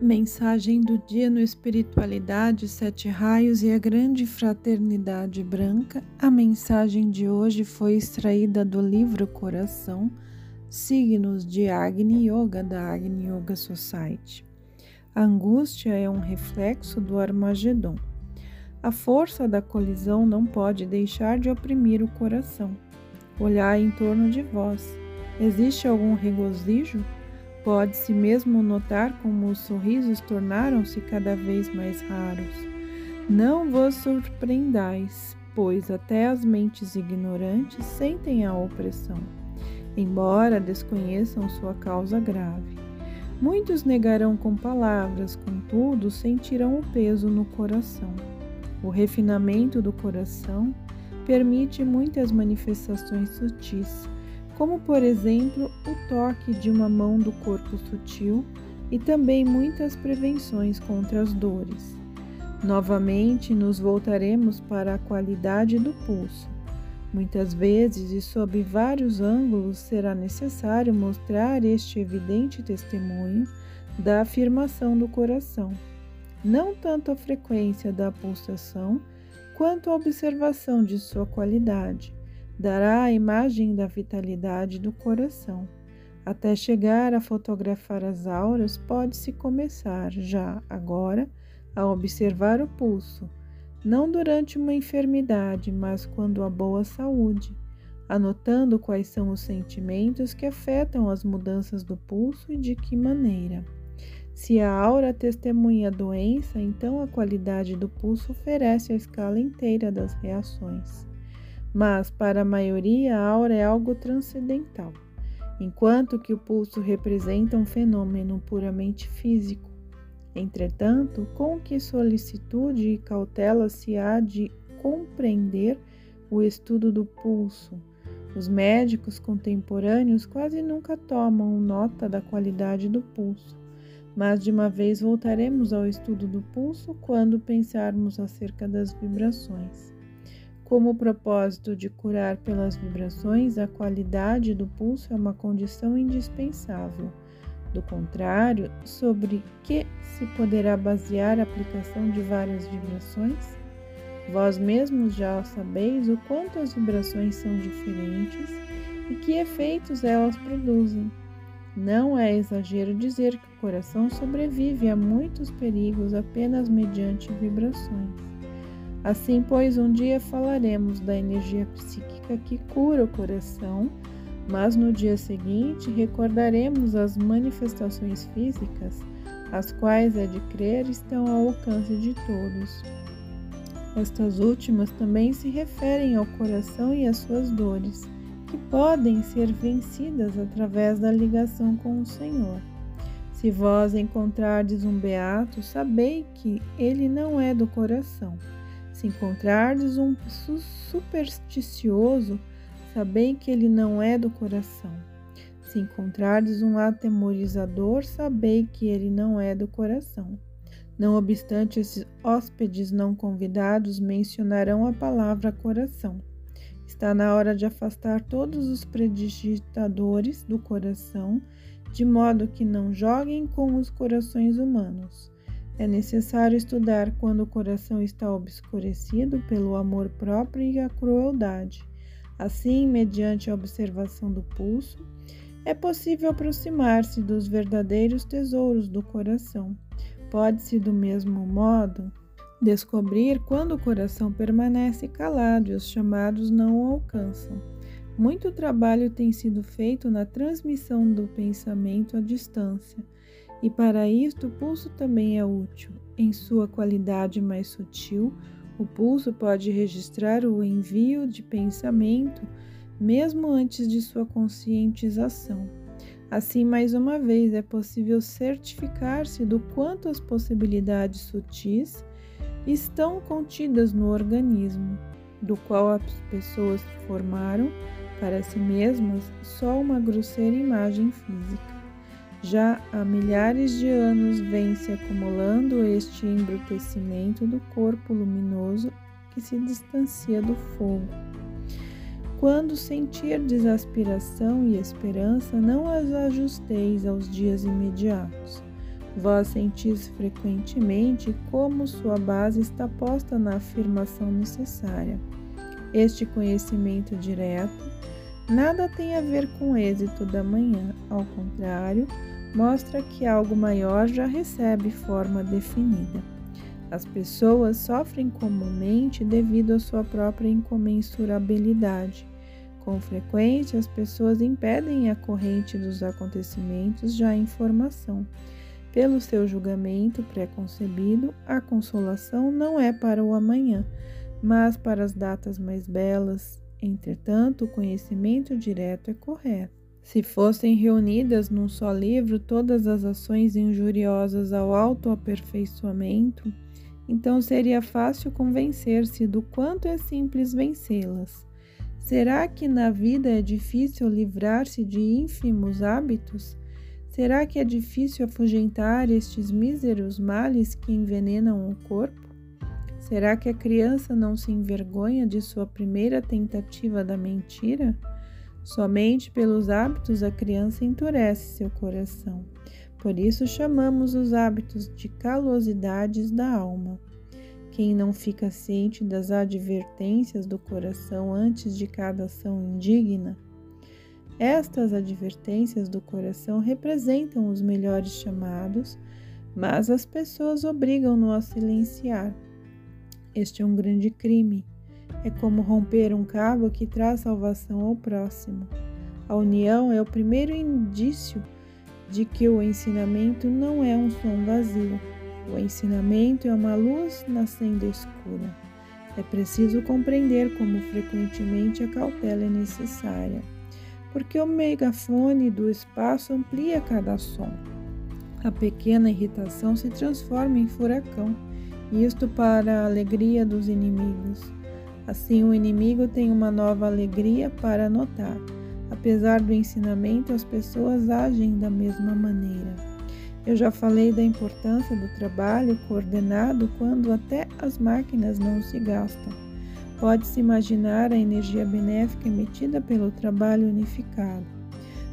Mensagem do dia no Espiritualidade, Sete Raios e a Grande Fraternidade Branca. A mensagem de hoje foi extraída do livro Coração, Signos de Agni Yoga, da Agni Yoga Society. A angústia é um reflexo do Armagedon. A força da colisão não pode deixar de oprimir o coração. Olhai em torno de vós. Existe algum regozijo? Pode-se mesmo notar como os sorrisos tornaram-se cada vez mais raros. Não vos surpreendais, pois até as mentes ignorantes sentem a opressão, embora desconheçam sua causa grave. Muitos negarão com palavras, contudo sentirão o peso no coração. O refinamento do coração permite muitas manifestações sutis, como, por exemplo, o toque de uma mão do corpo sutil e também muitas prevenções contra as dores. Novamente, nos voltaremos para a qualidade do pulso. Muitas vezes e sob vários ângulos será necessário mostrar este evidente testemunho da afirmação do coração, não tanto a frequência da pulsação quanto a observação de sua qualidade. Dará a imagem da vitalidade do coração. Até chegar a fotografar as auras, pode-se começar, já agora, a observar o pulso, não durante uma enfermidade, mas quando há boa saúde, anotando quais são os sentimentos que afetam as mudanças do pulso e de que maneira. Se a aura testemunha a doença, então a qualidade do pulso oferece a escala inteira das reações. Mas, para a maioria, a aura é algo transcendental, enquanto que o pulso representa um fenômeno puramente físico. Entretanto, com que solicitude e cautela se há de compreender o estudo do pulso? Os médicos contemporâneos quase nunca tomam nota da qualidade do pulso, mas de uma vez voltaremos ao estudo do pulso quando pensarmos acerca das vibrações. Como o propósito de curar pelas vibrações, a qualidade do pulso é uma condição indispensável. Do contrário, sobre que se poderá basear a aplicação de várias vibrações? Vós mesmos já sabeis o quanto as vibrações são diferentes e que efeitos elas produzem. Não é exagero dizer que o coração sobrevive a muitos perigos apenas mediante vibrações. Assim, pois, um dia falaremos da energia psíquica que cura o coração, mas no dia seguinte recordaremos as manifestações físicas, as quais, é de crer, estão ao alcance de todos. Estas últimas também se referem ao coração e às suas dores, que podem ser vencidas através da ligação com o Senhor. Se vós encontrardes um beato, sabei que ele não é do coração. Se encontrardes um supersticioso, sabei que ele não é do coração. Se encontrardes um atemorizador, sabei que ele não é do coração. Não obstante, esses hóspedes não convidados mencionarão a palavra coração. Está na hora de afastar todos os prestidigitadores do coração, de modo que não joguem com os corações humanos. É necessário estudar quando o coração está obscurecido pelo amor próprio e a crueldade. Assim, mediante a observação do pulso, é possível aproximar-se dos verdadeiros tesouros do coração. Pode-se, do mesmo modo, descobrir quando o coração permanece calado e os chamados não o alcançam. Muito trabalho tem sido feito na transmissão do pensamento à distância. E para isto o pulso também é útil. Em sua qualidade mais sutil, o pulso pode registrar o envio de pensamento mesmo antes de sua conscientização. Assim, mais uma vez, é possível certificar-se do quanto as possibilidades sutis estão contidas no organismo, do qual as pessoas formaram para si mesmas só uma grosseira imagem física. Já há milhares de anos vem se acumulando este embrutecimento do corpo luminoso que se distancia do fogo. Quando sentir desaspiração e esperança, não as ajusteis aos dias imediatos. Vós sentis frequentemente como sua base está posta na afirmação necessária. Este conhecimento direto nada tem a ver com o êxito da manhã, ao contrário, mostra que algo maior já recebe forma definida. As pessoas sofrem comumente devido à sua própria incomensurabilidade. Com frequência, as pessoas impedem a corrente dos acontecimentos já em formação. Pelo seu julgamento pré-concebido, a consolação não é para o amanhã, mas para as datas mais belas. Entretanto, o conhecimento direto é correto. Se fossem reunidas num só livro todas as ações injuriosas ao autoaperfeiçoamento, então seria fácil convencer-se do quanto é simples vencê-las. Será que na vida é difícil livrar-se de ínfimos hábitos? Será que é difícil afugentar estes míseros males que envenenam o corpo? Será que a criança não se envergonha de sua primeira tentativa da mentira? Somente pelos hábitos a criança endurece seu coração. Por isso chamamos os hábitos de calosidades da alma. Quem não fica ciente das advertências do coração antes de cada ação indigna? Estas advertências do coração representam os melhores chamados, mas as pessoas obrigam-no a silenciar. Este é um grande crime. É como romper um cabo que traz salvação ao próximo. A união é o primeiro indício de que o ensinamento não é um som vazio. O ensinamento é uma luz nascendo escura. É preciso compreender como frequentemente a cautela é necessária, porque o megafone do espaço amplia cada som. A pequena irritação se transforma em furacão, isto para a alegria dos inimigos. Assim, o inimigo tem uma nova alegria para anotar. Apesar do ensinamento, as pessoas agem da mesma maneira. Eu já falei da importância do trabalho coordenado quando até as máquinas não se gastam. Pode-se imaginar a energia benéfica emitida pelo trabalho unificado.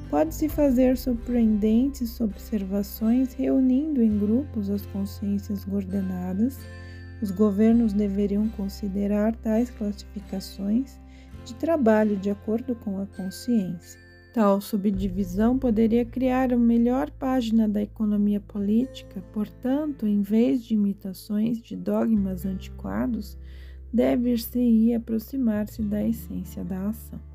Pode-se fazer surpreendentes observações reunindo em grupos as consciências coordenadas. Os governos deveriam considerar tais classificações de trabalho de acordo com a consciência. Tal subdivisão poderia criar a melhor página da economia política, portanto, em vez de imitações de dogmas antiquados, deve-se aproximar-se da essência da ação.